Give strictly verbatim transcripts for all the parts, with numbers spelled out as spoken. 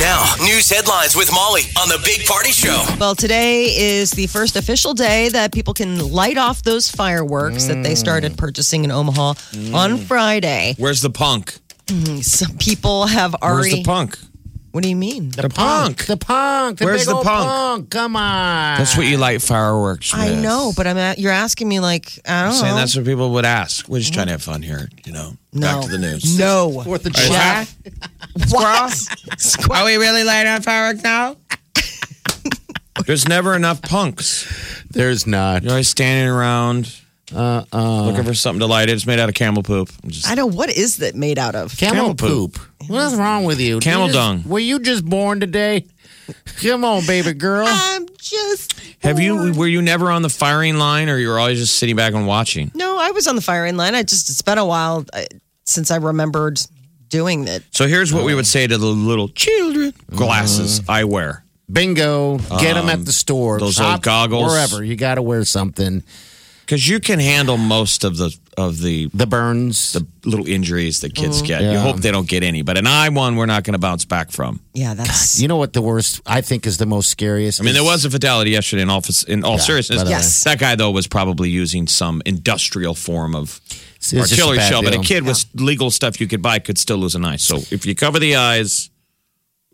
Now, news headlines with Molly on the Big Party Show. Well, today is the first official day that people can light off those fireworks mm. that they started purchasing in Omaha mm. on Friday. Where's the punk? Some people have already... Where's the punk? What do you mean? The, the punk. punk. The punk. The Where's big the old punk? punk? Come on. That's what you light fireworks with. I know, but I'm at, you're asking me like, I don't I'm know. Saying that's what people would ask. We're just trying to have fun here, you know. No. Back to the news. No. Fourth of July. Squirrel? Squirrel. Are we really lighting on fireworks now? There's never enough punks. There's not. You're always standing around. Uh, uh, Looking for something to light. It's made out of camel poop. I'm just I know. What is that made out of? Camel, camel poop. poop. What's wrong with you? Camel you dung. Just, were you just born today? Come on, baby girl. I'm just born. Have you? Were you never on the firing line, or you were always just sitting back and watching? No, I was on the firing line. I just it's been a while since I remembered doing it. So here's what oh. we would say to the little children: glasses. Mm. I wear. Bingo. Get them um, at the store. Those Shop, old goggles. Wherever you got to wear something. Because you can handle most of the of the the burns, the little injuries that kids mm, get. Yeah. You hope they don't get any, but an eye one we're not going to bounce back from. Yeah, that's. God, you know what the worst I think is the most scariest. I mean, there was a fatality yesterday in all in all yeah, seriousness. Yes, that guy though was probably using some industrial form of artillery shell, deal. But a kid yeah. with legal stuff you could buy could still lose an eye. So if you cover the eyes.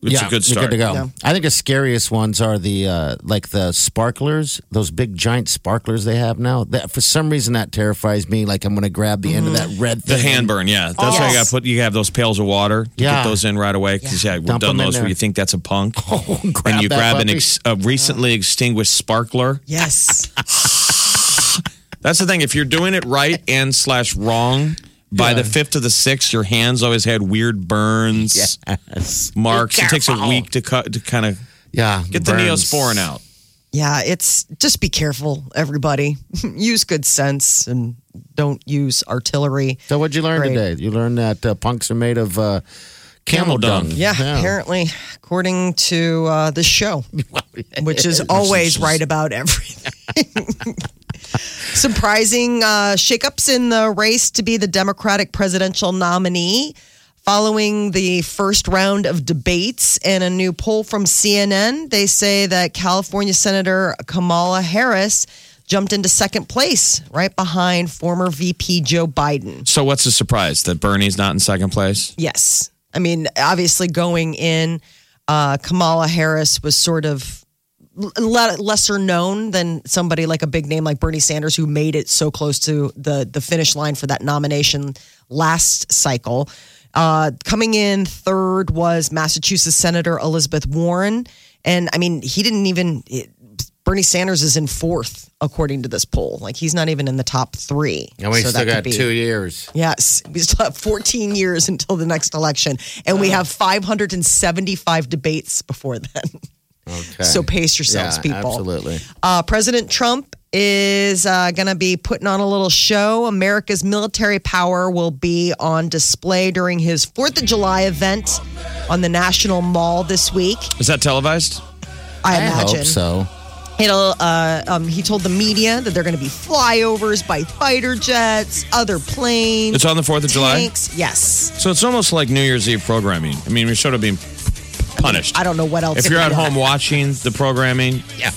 It's yeah, a good start. You're good to go. Yeah. I think the scariest ones are the uh, like the sparklers, those big giant sparklers they have now. That, for some reason, that terrifies me. Like I'm going to grab the mm-hmm. end of that red thing. The hand burn, yeah. That's oh, why yes. you got to put. You have those pails of water. Yeah. Put those in right away because yeah. yeah, we've Dump done those where you think that's a punk, oh, and you grab an ex- a recently yeah. extinguished sparkler. Yes. That's the thing. If you're doing it right and slash wrong. By yeah. the fifth or the sixth, your hands always had weird burns, yes. marks. It takes a week to cut, to kind of yeah, get burns. the neosporin out. Yeah, it's just be careful, everybody. Use good sense and don't use artillery. So what'd you learn right. today? You learned that uh, punks are made of uh, camel, camel dung. dung. Yeah, yeah, apparently, according to uh, this show, which is always right about everything. Surprising uh, shakeups in the race to be the Democratic presidential nominee following the first round of debates and a new poll from C N N. They say that California Senator Kamala Harris jumped into second place right behind former V P Joe Biden. So what's the surprise? That Bernie's not in second place? Yes. I mean, obviously going in, uh, Kamala Harris was sort of lesser known than somebody like a big name like Bernie Sanders, who made it so close to the, the finish line for that nomination last cycle. Uh, coming in third was Massachusetts Senator Elizabeth Warren. And I mean, he didn't even, it, Bernie Sanders is in fourth, according to this poll. Like he's not even in the top three. And we so still got be, two years. Yes. We still have fourteen years until the next election. And oh. we have five hundred seventy-five debates before then. Okay. So pace yourselves, yeah, people. Absolutely. Uh, President Trump is uh, going to be putting on a little show. America's military power will be on display during his Fourth of July event on the National Mall this week. Is that televised? I, I imagine hope so. It'll. Uh, um, he told the media that they're going to be flyovers by fighter jets, other planes. It's on the Fourth of tanks. July. Yes. So it's almost like New Year's Eve programming. I mean, we're sort of being. Punished. I don't know what else. If you're at home watching the programming, yeah,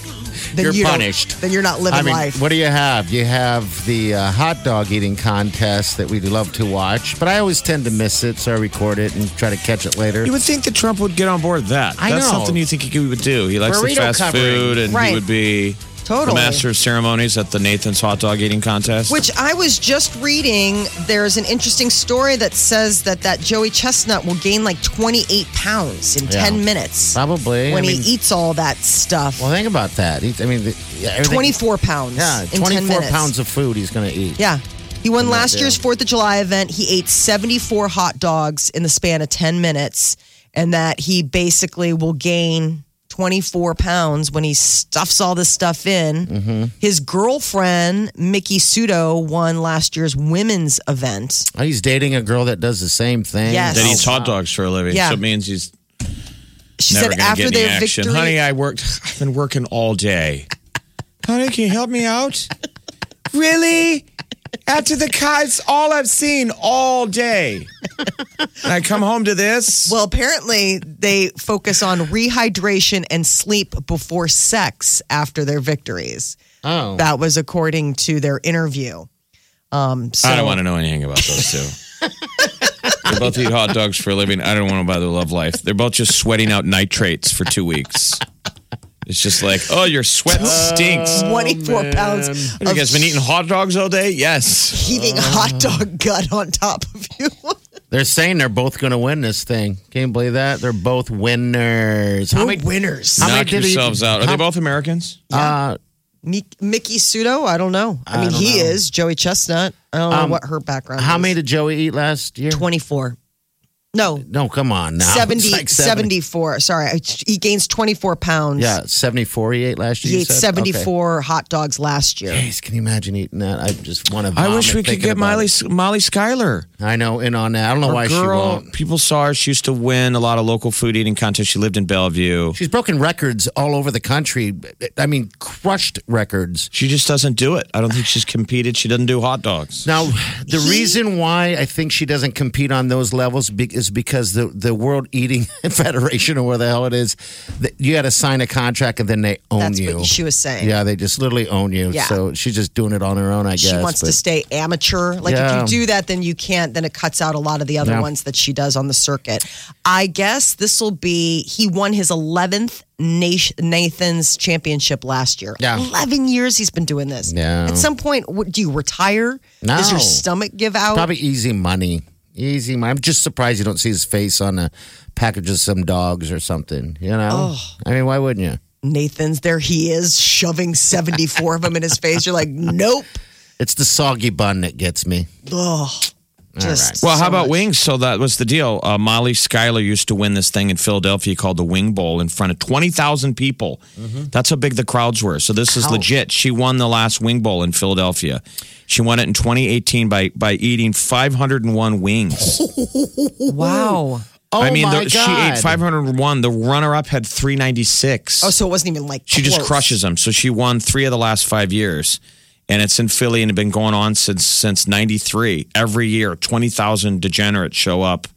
then you're you punished. Then you're not living I mean, life. What do you have? You have the uh, hot dog eating contest that we love to watch, but I always tend to miss it, so I record it and try to catch it later. You would think that Trump would get on board with that. I That's know. something you think he would do. He likes Burrito the fast covering. food, and right. he would be totally. the master of ceremonies at the Nathan's hot dog eating contest. Which I was just reading. There's an interesting story that says that that Joey Chestnut will gain like twenty-eight pounds in yeah. ten minutes. Probably. When I he mean, eats all that stuff. Well, think about that. He, I mean, the, yeah, twenty-four pounds yeah, in twenty-four pounds of food he's going to eat. Yeah. He won last year's Fourth of July event. He ate seventy-four hot dogs in the span of ten minutes. and that he basically will gain twenty-four pounds when he stuffs all this stuff in. Mm-hmm. His girlfriend, Mickey Sudo, won last year's women's event. Oh, he's dating a girl that does the same thing. Yes. That eats hot dogs for a living. Yeah. So it means he's she never said after get their any victory, action. Honey, I worked, I've been working all day. Honey, can you help me out? Really? After the car, it's all I've seen all day. And I come home to this. Well, apparently they focus on rehydration and sleep before sex after their victories. Oh. That was according to their interview. Um, so- I don't want to know anything about those two. They both eat hot dogs for a living. I don't want to buy their love life. They're both just sweating out nitrates for two weeks. It's just like, oh, your sweat stinks. Oh, twenty-four pounds. Of you guys been eating hot dogs all day? Yes. Heating uh, hot dog gut on top of you. They're saying they're both going to win this thing. Can you believe that? They're both winners. How many winners? How Knock many yourselves you, out. Are how, they both Americans? Uh, Mickey Sudo? I don't know. I mean, I he know. is. Joey Chestnut. I don't um, know what her background how is. How many did Joey eat last year? twenty-four. No. No, come on now. seventy, like seventy. seventy-four. Sorry. He gains twenty-four pounds. Yeah, seventy-four he ate last year. He ate seventy-four okay. hot dogs last year. Jeez, can you imagine eating that? I just want to I wish we could get Molly, Molly Schuyler. I know, in on that. I don't know her why girl, she won't. People saw her. She used to win a lot of local food eating contests. She lived in Bellevue. She's broken records all over the country. I mean, crushed records. She just doesn't do it. I don't think she's competed. She doesn't do hot dogs. Now, the he, reason why I think she doesn't compete on those levels is because the, the World Eating Federation, or where the hell it is, the, you had to sign a contract and then they own That's you. That's what she was saying. Yeah, they just literally own you. Yeah. So she's just doing it on her own, I guess. She wants but, to stay amateur. Like, yeah. if you do that, then you can't. Then it cuts out a lot of the other yeah. ones that she does on the circuit. I guess this will be, he won his eleventh Nathan's championship last year. Yeah. eleven years he's been doing this. Yeah. At some point, do you retire? No. Does your stomach give out? Probably easy money. Easy. I'm just surprised you don't see his face on a package of some dogs or something. You know? Oh. I mean, why wouldn't you? Nathan's, there he is, shoving seventy-four of them in his face. You're like, nope. It's the soggy bun that gets me. Oh, just right. Well, so how about much. Wings? So that was the deal. Uh, Molly Schuyler used to win this thing in Philadelphia called the Wing Bowl in front of twenty thousand people. Mm-hmm. That's how big the crowds were. So this Ouch. is legit. She won the last Wing Bowl in Philadelphia. She won it in twenty eighteen by, by eating five hundred one wings. Wow. Oh, I mean, my the, God. She ate five hundred one. The runner-up had three ninety-six. Oh, so it wasn't even like She close. just crushes them. So she won three of the last five years. And it's in Philly and it's been going on since since ninety-three. Every year, twenty thousand degenerates show up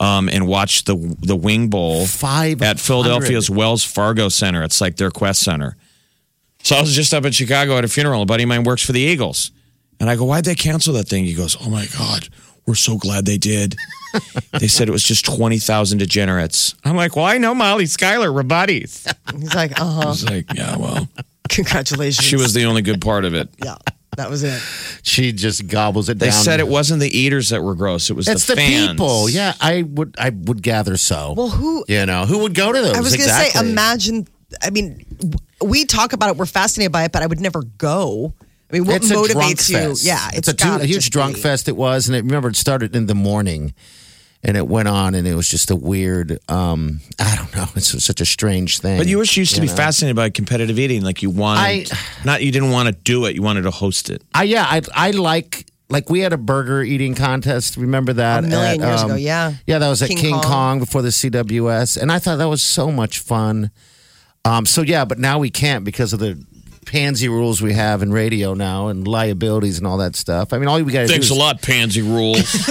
um, and watch the the Wing Bowl at Philadelphia's Wells Fargo Center. It's like their Quest Center. So I was just up in Chicago at a funeral. A buddy of mine works for the Eagles. And I go, why'd they cancel that thing? He goes, oh, my God, we're so glad they did. They said it was just twenty thousand degenerates. I'm like, well, I know Molly Schuyler, we're buddies. He's like, uh-huh. I was like, yeah, well. Congratulations. She was the only good part of it. Yeah, that was it. She just gobbles it they down. They said it wasn't the eaters that were gross. It was it's the fans. It's the people. Yeah, I would I would gather so. Well, who? You know, who would go to those? I was going to exactly. say, imagine, I mean, we talk about it. We're fascinated by it, but I would never go. I mean, what it's motivates you? Fest. Yeah, it's, it's a, a huge drunk be. fest. It was, and I remember it started in the morning, and it went on, and it was just a weird. Um, I don't know. It's, it's such a strange thing. But you used you to know? be fascinated by competitive eating, like you wanted. I, not you didn't want to do it. You wanted to host it. I yeah. I I like like we had a burger eating contest. Remember that? A million at, years um, ago. Yeah. Yeah, that was King at King Kong. Kong before the C W S, and I thought that was so much fun. Um. So yeah, but now we can't because of the pansy rules we have in radio now and liabilities and all that stuff. I mean, all we got to do is... Thanks a lot, pansy rules.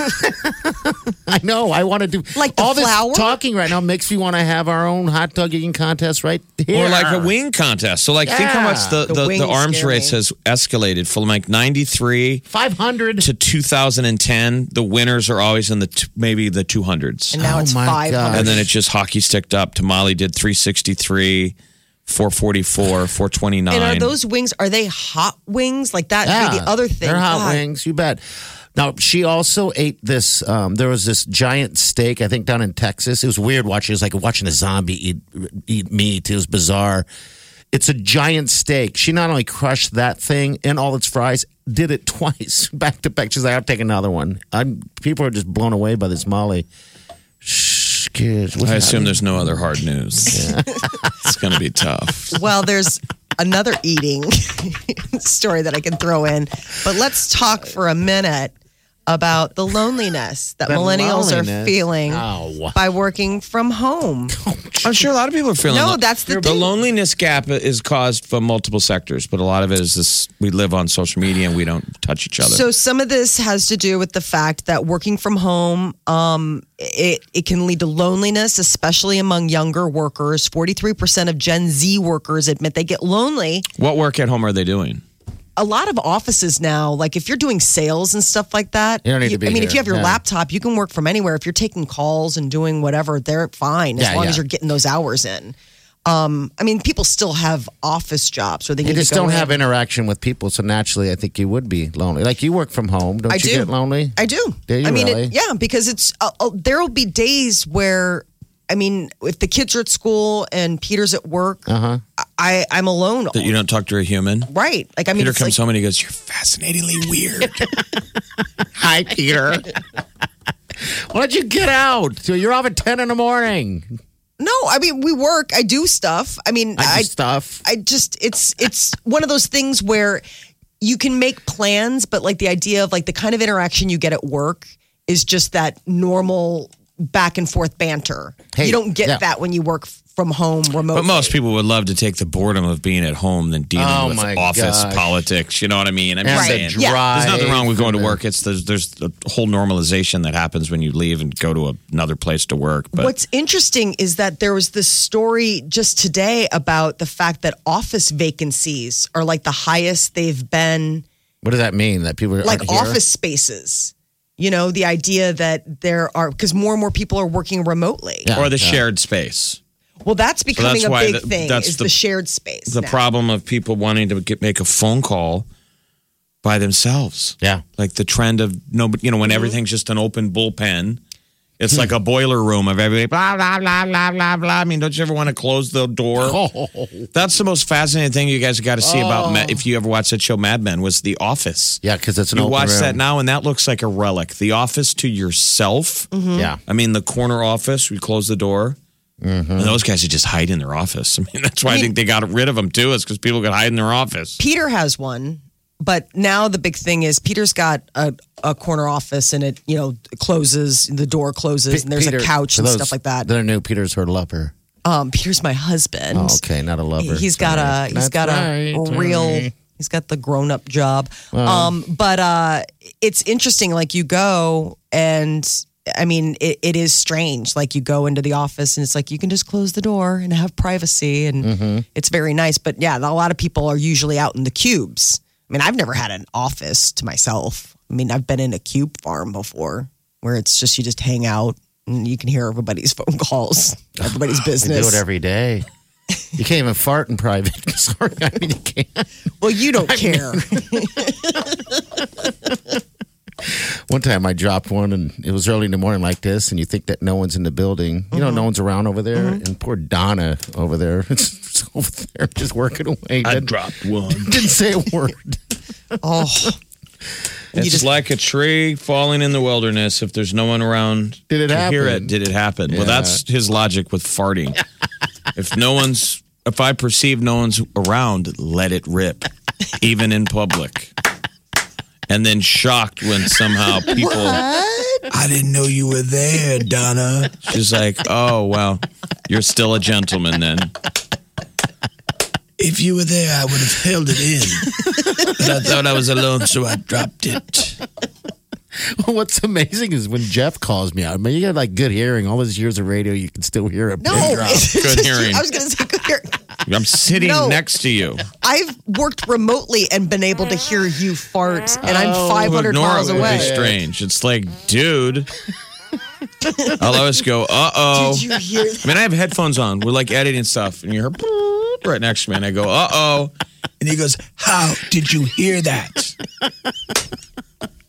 I know. I want to do... Like the all flower? This talking right now makes me want to have our own hot dog eating contest right here. Or like a wing contest. So like, yeah. think how much the, the, the, the arms race has escalated from like ninety-three... five hundred. To two thousand ten. The winners are always in the t- maybe the two hundreds. And now oh it's five hundred. Gosh. And then it's just hockey sticked up. Tamale did three sixty-three. four forty-four, four twenty-nine. And are those wings, are they hot wings? Like that yeah, be the other thing. They're hot God. wings, you bet. Now, she also ate this, um, there was this giant steak, I think, down in Texas. It was weird watching, it was like watching a zombie eat, eat meat. It was bizarre. It's a giant steak. She not only crushed that thing and all its fries, did it twice, back to back. She's like, I'll take another one. I'm, people are just blown away by this Molly. kids. What's I assume happening? There's no other hard news. Yeah. It's going to be tough. Well, there's another eating story that I can throw in. But let's talk for a minute about the loneliness that, that millennials loneliness. are feeling Ow. by working from home. Oh, I'm sure a lot of people are feeling No, lo- that's the thing. The loneliness gap is caused from multiple sectors, but a lot of it is this, we live on social media and we don't touch each other. So some of this has to do with the fact that working from home, um, it, it can lead to loneliness, especially among younger workers. forty-three percent of Gen Z workers admit they get lonely. What work at home are they doing? A lot of offices now, like if you're doing sales and stuff like that, you don't need you, to be I mean, here. If you have your yeah. laptop, you can work from anywhere. If you're taking calls and doing whatever, they're fine as yeah, long yeah. as you're getting those hours in. Um, I mean, people still have office jobs, or they you just don't in. have interaction with people. So naturally, I think you would be lonely. Like you work from home, don't I you do. get lonely? I do. Do you I mean, really? It, yeah, because it's uh, uh, there'll be days where. I mean, if the kids are at school and Peter's at work, uh-huh. I, I'm alone. That you don't talk to a human? Right. Like I mean, Peter comes like- home and he goes, "You're fascinatingly weird." Hi, Peter. Why don't you get out? So you're off at ten in the morning. No, I mean, we work. I do stuff. I mean, I do I, stuff. I just, it's it's one of those things where you can make plans, but like the idea of like the kind of interaction you get at work is just that normal back and forth banter. Hey, you don't get yeah. that when you work from home remotely. But most people would love to take the boredom of being at home than dealing oh with office gosh. politics. You know what I mean? I'm and just saying, the yeah. there's nothing wrong with going to work. It's there's, there's a whole normalization that happens when you leave and go to a, another place to work. But what's interesting is that there was this story just today about the fact that office vacancies are like the highest they've been. What does that mean? That people are like here? Office spaces. You know, the idea that there are, because more and more people are working remotely. Yeah, or the yeah. shared space. Well, that's becoming so that's a big the, thing, that's is the, the shared space. The now. problem of people wanting to get, make a phone call by themselves. Yeah. Like the trend of, nobody, you know, when mm-hmm. everything's just an open bullpen, it's like a boiler room of everybody, blah, blah, blah, blah, blah, blah. I mean, don't you ever want to close the door? Oh. That's the most fascinating thing you guys got to see oh. about, Ma- if you ever watched that show Mad Men, was The Office. Yeah, because it's an you open watch room. That now, and that looks like a relic. The office to yourself. Mm-hmm. Yeah. I mean, the corner office, we close the door. Mm-hmm. And those guys would just hide in their office. I mean, that's why I, mean, I think they got rid of them, too, is because people could hide in their office. Peter has one. But now the big thing is Peter's got a, a corner office and it, you know, closes, the door closes and there's Peter, a couch and those, stuff like that. They're new. Peter's her lover. Um, Peter's my husband. Oh, okay, not a lover. He's got Sorry. a, he's That's got right. a real, he's got the grown up job. Well, um, but uh, it's interesting. Like you go and I mean, it, it is strange. Like you go into the office and it's like, you can just close the door and have privacy and mm-hmm. it's very nice. But yeah, a lot of people are usually out in the cubes. I mean, I've never had an office to myself. I mean, I've been in a cube farm before where it's just, you just hang out and you can hear everybody's phone calls, everybody's business. You do it every day. You can't even fart in private. Sorry, I mean, you can't. Well, you don't I care. Mean- One time I dropped one and it was early in the morning like this and you think that no one's in the building. You know, mm-hmm. no one's around over there. Mm-hmm. And poor Donna over there, just over there just working away. I didn't, dropped one. Didn't say a word. Oh. It's just, like a tree falling in the wilderness. If there's no one around did it to happen? hear it, did it happen? Yeah. Well, that's his logic with farting. If no one's, if I perceive no one's around, let it rip, even in public. And then shocked when somehow people, what? I didn't know you were there, Donna. She's like, oh, well, you're still a gentleman then. If you were there, I would have held it in. But I thought I was alone, so I dropped it. Well, what's amazing is when Jeff calls me out. I mean, you got like good hearing. All those years of radio, you can still hear a no, pin drop. Good hearing. I was going to say good hearing. I'm sitting no, next to you. I've worked remotely and been able to hear you fart, and I'm oh, five hundred miles away. It would be strange. It's like, dude. I'll always go, uh-oh. Did you hear that? I mean, I have headphones on. We're like editing stuff, and you hear right next to me, and I go, uh-oh. And he goes, how did you hear that?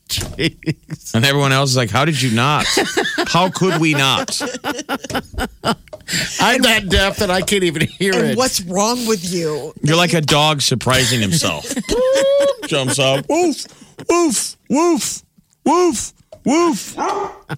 Jeez. And everyone else is like, how did you not? How could we not? I'm and that deaf that I can't even hear and it. What's wrong with you? You're like a dog surprising himself. Jumps up. Woof, woof, woof, woof, Woof.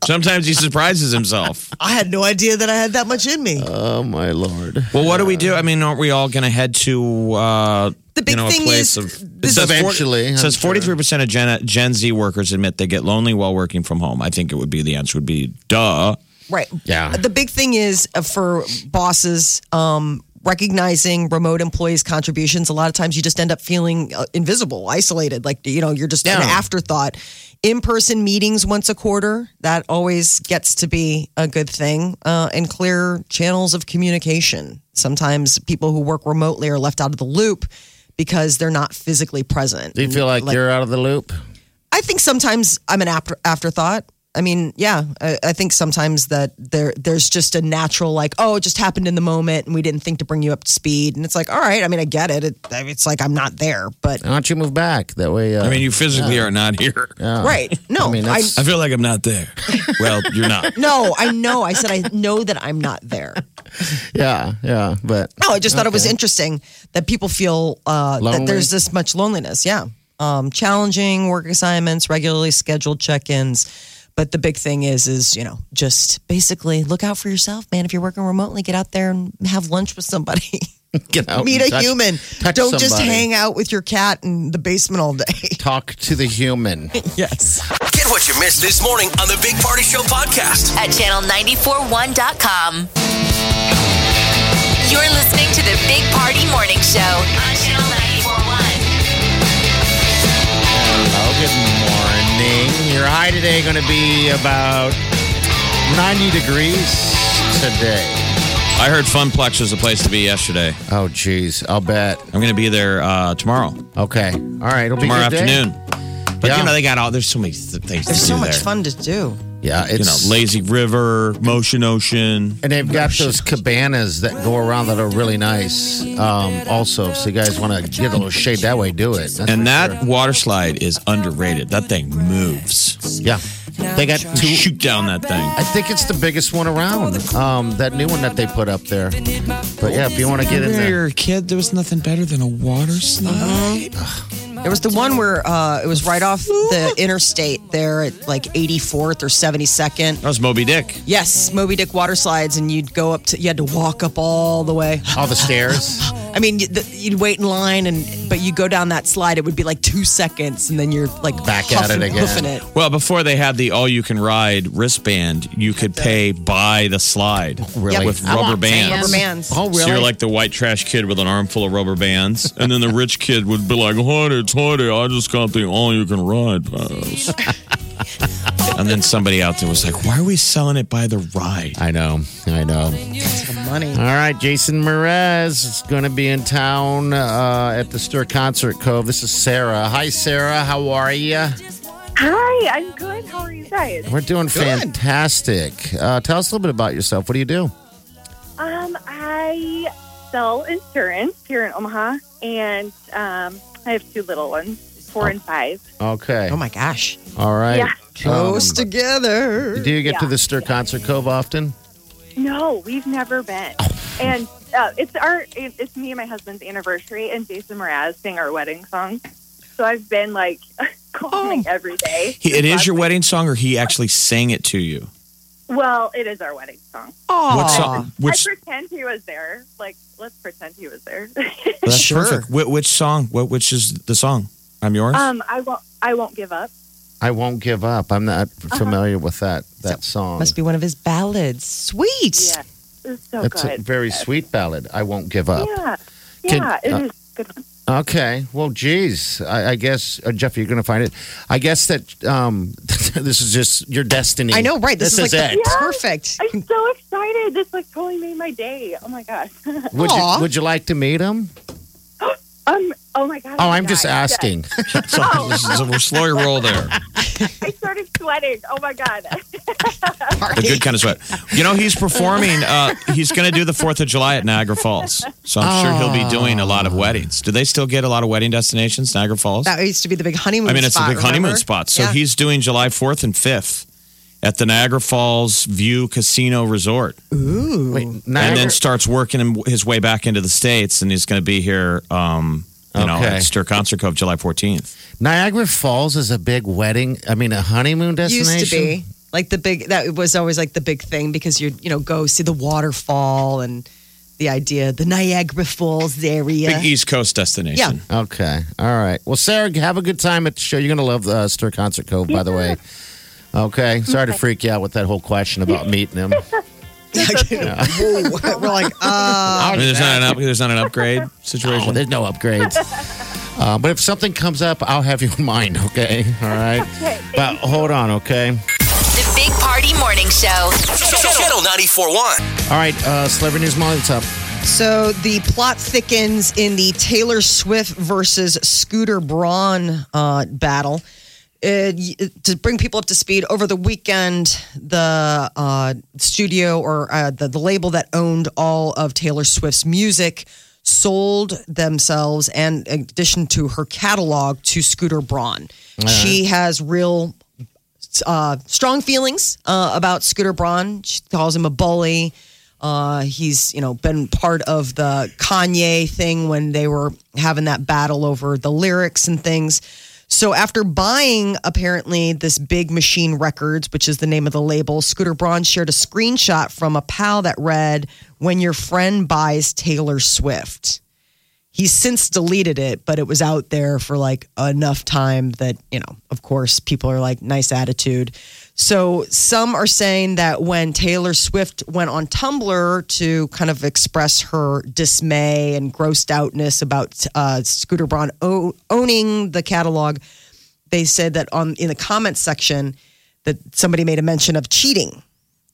Sometimes he surprises himself. I had no idea that I had that much in me. Oh, my Lord. Well, what do we do? I mean, aren't we all going to head to uh, the big you know, thing a place is, of... This says eventually. It says forty-three percent sure. of Gen, Gen Z workers admit they get lonely while working from home. I think it would be the answer would be, duh. Right. Yeah. The big thing is uh, for bosses... Um, recognizing remote employees' contributions, a lot of times you just end up feeling uh, invisible, isolated. Like, you know, you're just yeah. an afterthought. In-person meetings once a quarter, that always gets to be a good thing. Uh, and clear channels of communication. Sometimes people who work remotely are left out of the loop because they're not physically present. Do you feel like, like you're out of the loop? I think sometimes I'm an after- afterthought. I mean, yeah, I, I think sometimes that there there's just a natural like, oh, it just happened in the moment and we didn't think to bring you up to speed. And it's like, all right, I mean, I get it. it it's like I'm not there. But why don't you move back? That way. Uh, I mean, you physically yeah. are not here. Yeah. Right. No. I, mean, I, I feel like I'm not there. Well, you're not. No, I know. I said I know that I'm not there. Yeah, yeah. But no, I just okay. thought it was interesting that people feel uh, that there's this much loneliness. Yeah. Um, challenging work assignments, regularly scheduled check-ins. But the big thing is, is, you know, just basically look out for yourself, man. If you're working remotely, get out there and have lunch with somebody. Get out. Meet a touch, human. Touch Don't somebody. Just hang out with your cat in the basement all day. Talk to the human. Yes. Get what you missed this morning on the Big Party Show podcast at channel ninety four one dot com. You're listening to the Big Party Morning Show on Channel ninety four point one. Hello, good morning. Your high today going to be about ninety degrees today. I heard Funplex was a place to be yesterday. Oh, geez. I'll bet. I'm going to be there uh, tomorrow. Okay. All right. It'll tomorrow be a good afternoon. Day. But, yeah. you know, they got all, there's so many th- things there's to so do There's so much there. Fun to do. Yeah. It's, you know, Lazy River, Motion Ocean. And they've got Motion. Those cabanas that go around that are really nice um, also. So you guys want to get a little shade that way, do it. That's and that sure. water slide is underrated. That thing moves. Yeah. They got to shoot down that thing. I think it's the biggest one around. Um, that new one that they put up there. But yeah, if you want to get in there. When you were a kid, there was nothing better than a water slide. There was the one where uh, it was right off the interstate there at like eighty-fourth or seventy-second. That was Moby Dick. Yes, Moby Dick water slides, and you'd go up to, you had to walk up all the way. All the stairs. I mean, you'd wait in line, and but you go down that slide, it would be like two seconds, and then you're like back at it again. It. Well, before they had the all-you-can-ride wristband, you could pay by the slide oh, really? with yep. rubber bands. Rubber bands. Oh, really? So you're like the white trash kid with an armful of rubber bands, and then the rich kid would be like, honey, Tony, I just got the all-you-can-ride pass. And then somebody out there was like, why are we selling it by the ride? I know. I know. That's the money. All right, Jason Mraz is going to be in town uh, at the Sturt Concert Cove. This is Sarah. Hi, Sarah. How are you? Hi, I'm good. How are you guys? We're doing good. Fantastic. Uh, tell us a little bit about yourself. What do you do? Um, I sell insurance here in Omaha, and um, I have two little ones. Four oh. and five. Okay. Oh, my gosh. All right. Yeah. Close um, together. Do you get yeah. to the Sturt Concert Cove often? No, we've never been. Oh. And uh, it's our it's me and my husband's anniversary, and Jason Mraz sang our wedding song. So I've been, like, calling oh. every day. He, it is your week. Wedding song, or he actually sang it to you? Well, it is our wedding song. Oh. What song? I, which... I pretend he was there. Like, let's pretend he was there. That's sure. perfect. Which, which song? Which is the song? I'm yours? Um, I won't. I won't give up. I won't give up. I'm not familiar uh-huh. with that that so, song. Must be one of his ballads. Sweet. Yeah, it's so That's good. It's a very good. sweet ballad. I won't give up. Yeah, yeah, Can, it uh, is a good one. Okay. Well, geez, I, I guess uh, Jeff, you're going to find it. I guess that um, this is just your destiny. I know, right? This, this is, is like it. The, yes, perfect. I'm so excited. This like totally made my day. Oh my gosh. Would Aww. you Would you like to meet him? Um. Oh, my God. Oh, I'm, I'm just asking. Yeah. so, oh. so we'll slow your roll there. I started sweating. Oh, my God. A good kind of sweat. You know, he's performing. Uh, he's going to do the fourth of July at Niagara Falls. So I'm oh. sure he'll be doing a lot of weddings. Do they still get a lot of wedding destinations, Niagara Falls? That used to be the big honeymoon spot. I mean, it's spot, a big remember? honeymoon spot. So yeah. he's doing July fourth and fifth at the Niagara Falls View Casino Resort. Ooh. Wait, Niagara- and then starts working his way back into the States, and he's going to be here... Um, You okay. know, at Sturt Concert Cove, July fourteenth. Niagara Falls is a big wedding, I mean, a honeymoon destination? Used to be. Like the big, that was always like the big thing because you, you know, go see the waterfall and the idea, the Niagara Falls area. Big East Coast destination. Yeah. Okay. All right. Well, Sarah, have a good time at the show. You're going to love uh, Sturt Concert Cove, yeah. by the way. Okay. Sorry okay. to freak you out with that whole question about meeting him. Yeah. We're like, uh, I mean, there's, not an up, there's not an upgrade situation. No, there's no upgrades. Uh, but if something comes up, I'll have you in mind, okay? All right. Okay. But hold on, okay? The Big Party Morning Show. Channel ninety-four point one. All right, uh, Celebrity News, Molly, what's up? So the plot thickens in the Taylor Swift versus Scooter Braun uh, battle. Uh, to bring people up to speed, over the weekend, the uh, studio or uh, the, the label that owned all of Taylor Swift's music sold themselves, and in addition to her catalog, to Scooter Braun. Uh-huh. She has real uh, strong feelings uh, about Scooter Braun. She calls him a bully. Uh, he's, you know, been part of the Kanye thing when they were having that battle over the lyrics and things. So after buying, apparently, this Big Machine Records, which is the name of the label, Scooter Braun shared a screenshot from a pal that read, "When your friend buys Taylor Swift." He's since deleted it, but it was out there for, like, enough time that, you know, of course, people are like, nice attitude. So some are saying that when Taylor Swift went on Tumblr to kind of express her dismay and grossed outness about uh, Scooter Braun o- owning the catalog, they said that on in the comments section that somebody made a mention of cheating.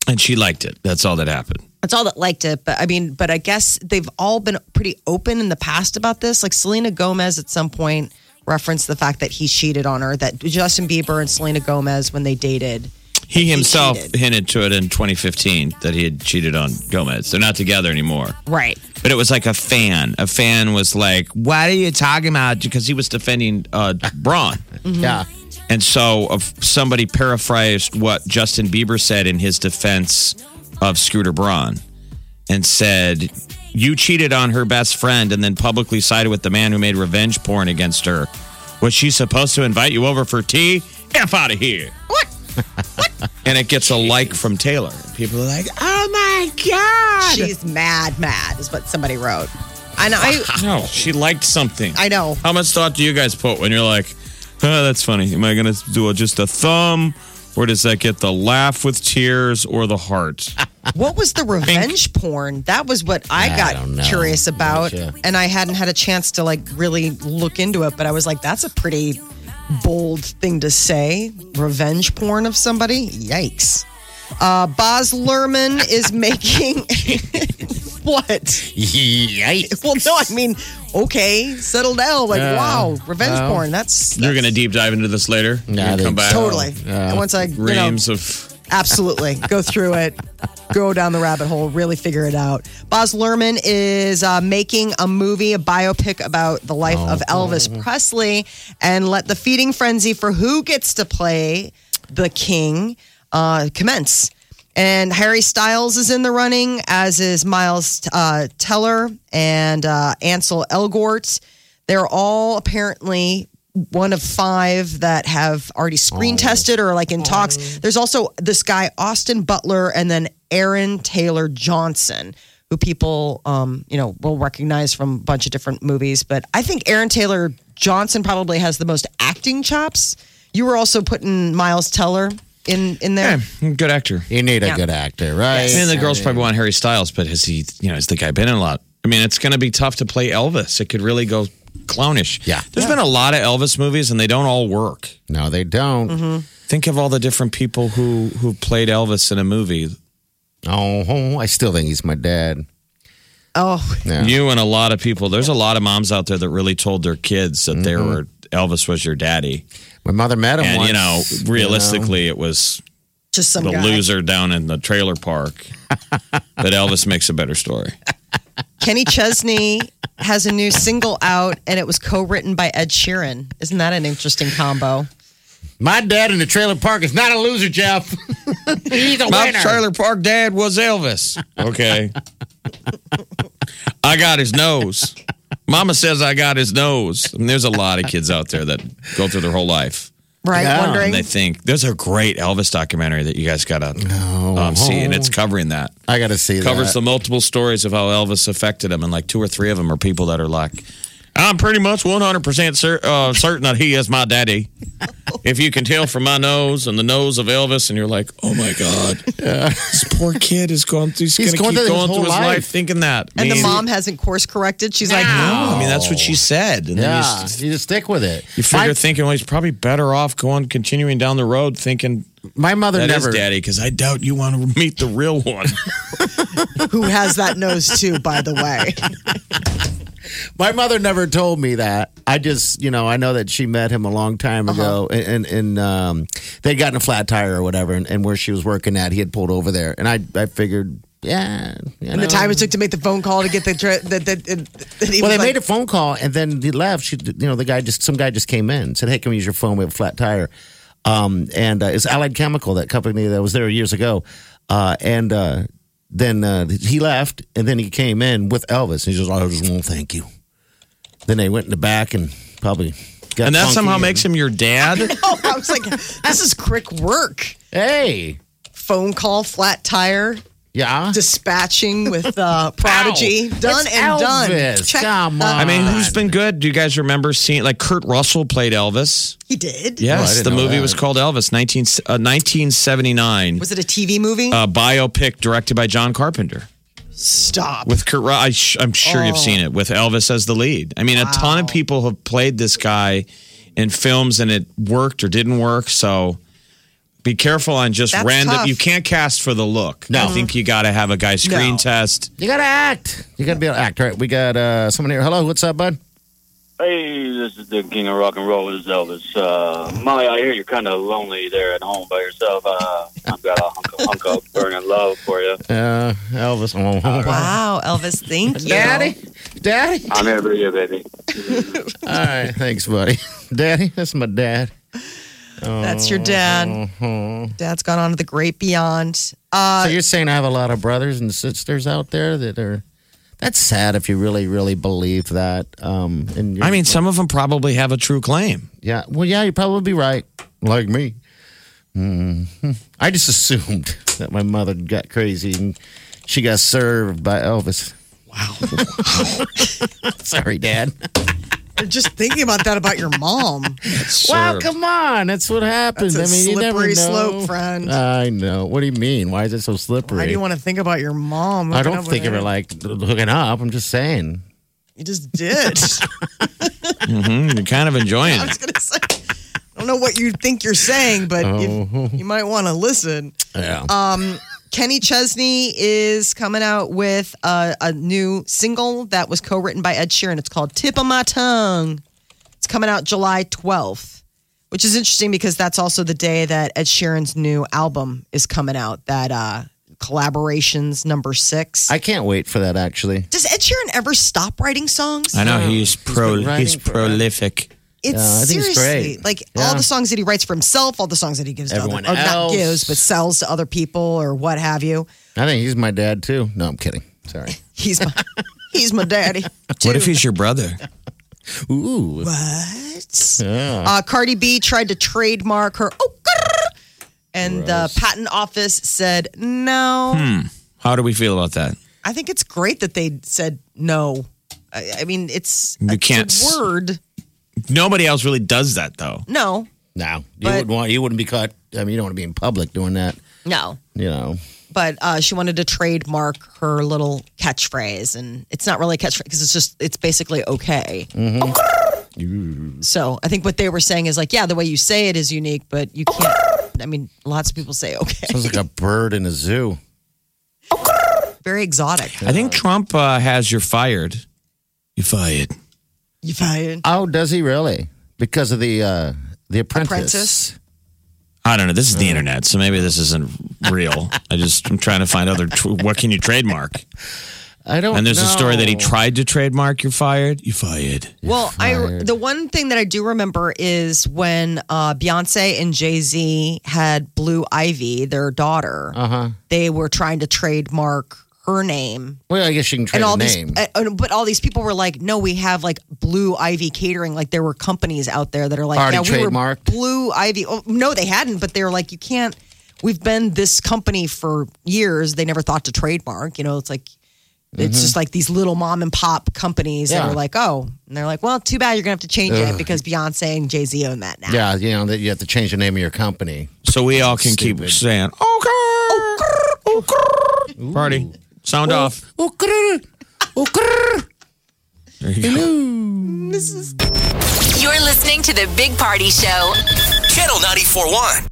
And she liked it. That's all that happened. That's all that liked it. But I mean, but I guess they've all been pretty open in the past about this. Like Selena Gomez at some point referenced the fact that he cheated on her, that Justin Bieber and Selena Gomez, when they dated, he himself he hinted to it in twenty fifteen that he had cheated on Gomez. They're not together anymore. Right. But it was like a fan. A fan was like, "What are you talking about?" Because he was defending uh, Braun. Mm-hmm. Yeah. And so uh, somebody paraphrased what Justin Bieber said in his defense of Scooter Braun and said, "You cheated on her best friend and then publicly sided with the man who made revenge porn against her. Was she supposed to invite you over for tea? F out of here." What? What? And it gets a like from Taylor. People are like, "Oh my God." She's mad, mad is what somebody wrote. And I know. No, she liked something. I know. How much thought do you guys put when you're like, "Oh, that's funny. Am I going to do a, just a thumb? Or does that get the laugh with tears or the heart?" What was the revenge porn? That was what I, I got curious about. Gotcha. And I hadn't had a chance to like really look into it. But I was like, that's a pretty bold thing to say. Revenge porn of somebody? Yikes. Uh, Baz Luhrmann is making... What? Yikes. Well, no, I mean... Okay, settle down. Like, uh, wow, revenge uh, porn. That's, that's You're going to deep dive into this later? Yeah, come back. Totally. Uh, and once I, reams you know, of... Absolutely. Go through it. Go down the rabbit hole. Really figure it out. Baz Luhrmann is uh, making a movie, a biopic about the life oh, of Elvis oh. Presley, and let the feeding frenzy for who gets to play the king uh, commence. And Harry Styles is in the running, as is Miles uh, Teller and uh, Ansel Elgort. They're all apparently one of five that have already screen oh. tested or like in talks. Oh. There's also this guy, Austin Butler, and then Aaron Taylor Johnson, who people um, you know will recognize from a bunch of different movies. But I think Aaron Taylor Johnson probably has the most acting chops. You were also putting Miles Teller In in there, yeah, good actor. You need a yeah. good actor, right? Yes. I mean, the girls probably want Harry Styles, but has he? You know, has the guy been in a lot? I mean, it's going to be tough to play Elvis. It could really go clownish. Yeah, there's yeah. been a lot of Elvis movies, and they don't all work. No, they don't. Mm-hmm. Think of all the different people who who played Elvis in a movie. Oh, I still think he's my dad. Oh, yeah. You and a lot of people. There's a lot of moms out there that really told their kids that mm-hmm. they were Elvis was your daddy. My mother met him and, once. And, you know, realistically, you know, it was just some the guy. Loser down in the trailer park. But Elvis makes a better story. Kenny Chesney has a new single out, and it was co-written by Ed Sheeran. Isn't that an interesting combo? My dad in the trailer park is not a loser, Jeff. He's a My winner. My trailer park dad was Elvis. Okay. I got his nose. Mama says I got his nose. I mean, there's a lot of kids out there that go through their whole life. Right, yeah. wondering. And they think, there's a great Elvis documentary that you guys got to no. um, see, and it's covering that. I got to see it that. It covers the multiple stories of how Elvis affected him, and like two or three of them are people that are like, I'm pretty much one hundred percent cer- uh, certain that he is my daddy. If you can tell from my nose and the nose of Elvis, and you're like, oh, my God. Yeah. This poor kid is going through, he's he's going keep through going his, through his life. life thinking that. And I mean, the mom hasn't course corrected. She's no. like, no. I mean, that's what she said. And yeah, then you, just, you just stick with it. You figure I, thinking, well, he's probably better off going, continuing down the road thinking, my mother that never. Is daddy, because I doubt you want to meet the real one. Who has that nose, too, by the way. My mother never told me that. I just, you know, I know that she met him a long time ago, uh-huh. and, and um, they'd gotten a flat tire or whatever, and, and where she was working at, he had pulled over there. And I I figured, yeah. You and know. The time it took to make the phone call to get the... Tra- the, the, the, the well, they like- made a phone call, and then he left. She, you know, the guy just, some guy just came in and said, hey, can we use your phone? We have a flat tire. Um, and uh, it's Allied Chemical, that company that was there years ago. Uh, and... Uh, Then uh, he left, and then he came in with Elvis. He goes, I just won't thank you. Then they went in the back and probably got And that somehow and- makes him your dad? I know. I was like, this is quick work. Hey. Phone call, flat tire. Yeah. Dispatching with uh, Prodigy. Ow. Done it's and Elvis. Done. Check- Come on. I mean, who's been good? Do you guys remember seeing, like, Kurt Russell played Elvis? He did? Yes. Oh, the movie that. was called Elvis, nineteen seventy-nine Was it a T V movie? A biopic directed by John Carpenter. Stop. With Kurt Russell. Sh- I'm sure oh. you've seen it, with Elvis as the lead. I mean, wow. a ton of people have played this guy in films, and it worked or didn't work, so... Be careful on just That's random. Tough. You can't cast for the look. No. I think you got to have a guy screen no. test. You got to act. You got to be able to act. All right, we got uh, someone here. Hello, what's up, bud? Hey, this is the king of rock and roll. This is Elvis. Uh, Molly, I hear you're kind of lonely there at home by yourself. Uh, I've got a hunk of, hunk of burning love for you. Uh, Elvis. Oh, right. Wow, Elvis, thank you. Daddy? Daddy? I'm here for you, baby. All right, thanks, buddy. Daddy, that's my dad. That's your dad. Uh-huh. Dad's gone on to the great beyond. Uh, so you're saying I have a lot of brothers and sisters out there that are... That's sad if you really, really believe that. Um, and I mean, like, some of them probably have a true claim. Yeah. Well, yeah, you'd probably be right. Like me. Mm-hmm. I just assumed that my mother got crazy and she got served by Elvis. Wow. Sorry, Dad. Just thinking about that about your mom. Wow, come on. That's what happens. That's a I mean, slippery you never know. slope, friend. I know. What do you mean? Why is it so slippery? Why do you want to think about your mom? I don't think of her like hooking up. I'm just saying. You just did. mm-hmm. You're kind of enjoying it. I was going to say, I don't know what you think you're saying, but oh. you, you might want to listen. Yeah. Um, Kenny Chesney is coming out with a, a new single that was co-written by Ed Sheeran. It's called Tip of My Tongue. It's coming out July twelfth, which is interesting because that's also the day that Ed Sheeran's new album is coming out, that uh, Collaborations number six. I can't wait for that, actually. Does Ed Sheeran ever stop writing songs? I know. He's, pro- he's, he's prolific. It's yeah, I think seriously it's great. Like yeah. all the songs that he writes for himself, all the songs that he gives Everyone to other, else. Not gives, but sells to other people or what have you. I think he's my dad too. No, I'm kidding. Sorry. he's my he's my daddy. Too. What if he's your brother? Ooh. What? Yeah. Uh, Cardi B tried to trademark her oh, and Gross. the patent office said no. Hmm. How do we feel about that? I think it's great that they said no. I, I mean, it's you a can't word. Nobody else really does that, though. No. No. You wouldn't want, you wouldn't be caught. I mean, you don't want to be in public doing that. No. You know. But uh, she wanted to trademark her little catchphrase, and it's not really a catchphrase because it's just, it's basically okay. Mm-hmm. Oh, so I think what they were saying is like, yeah, the way you say it is unique, but you can't. Oh, I mean, lots of people say okay. Sounds like a bird in a zoo. Oh, very exotic. Yeah. I think Trump uh, has you're fired. You're fired. You fired. Oh, does he really? Because of the uh, the apprentice. apprentice. I don't know. This is the internet, so maybe this isn't real. I just I'm trying to find other. Tr- what can you trademark? I don't. know. And there's know. a story that he tried to trademark. You're fired. You fired. You're well, fired. I the one thing that I do remember is when uh, Beyonce and Jay-Z had Blue Ivy, their daughter. Uh huh. They were trying to trademark her name. Well, I guess you can trade the name. These, uh, but all these people were like, no, we have like Blue Ivy Catering. Like there were companies out there that are like, already yeah, trademarked. We were Blue Ivy. Oh, no, they hadn't, but they were like, you can't, we've been this company for years. They never thought to trademark. You know, it's like, it's mm-hmm. just like these little mom and pop companies yeah. that are like, oh, and they're like, well, too bad you're going to have to change Ugh. it because Beyonce and Jay-Z own that now. Yeah, you know, that you have to change the name of your company. So we all can Stupid. keep saying, okay, oh, grr, party, sound oh, off. Oh, grr, oh, grr. There you Hello. go. Missus You're listening to The Big Party Show. Channel ninety-four point one.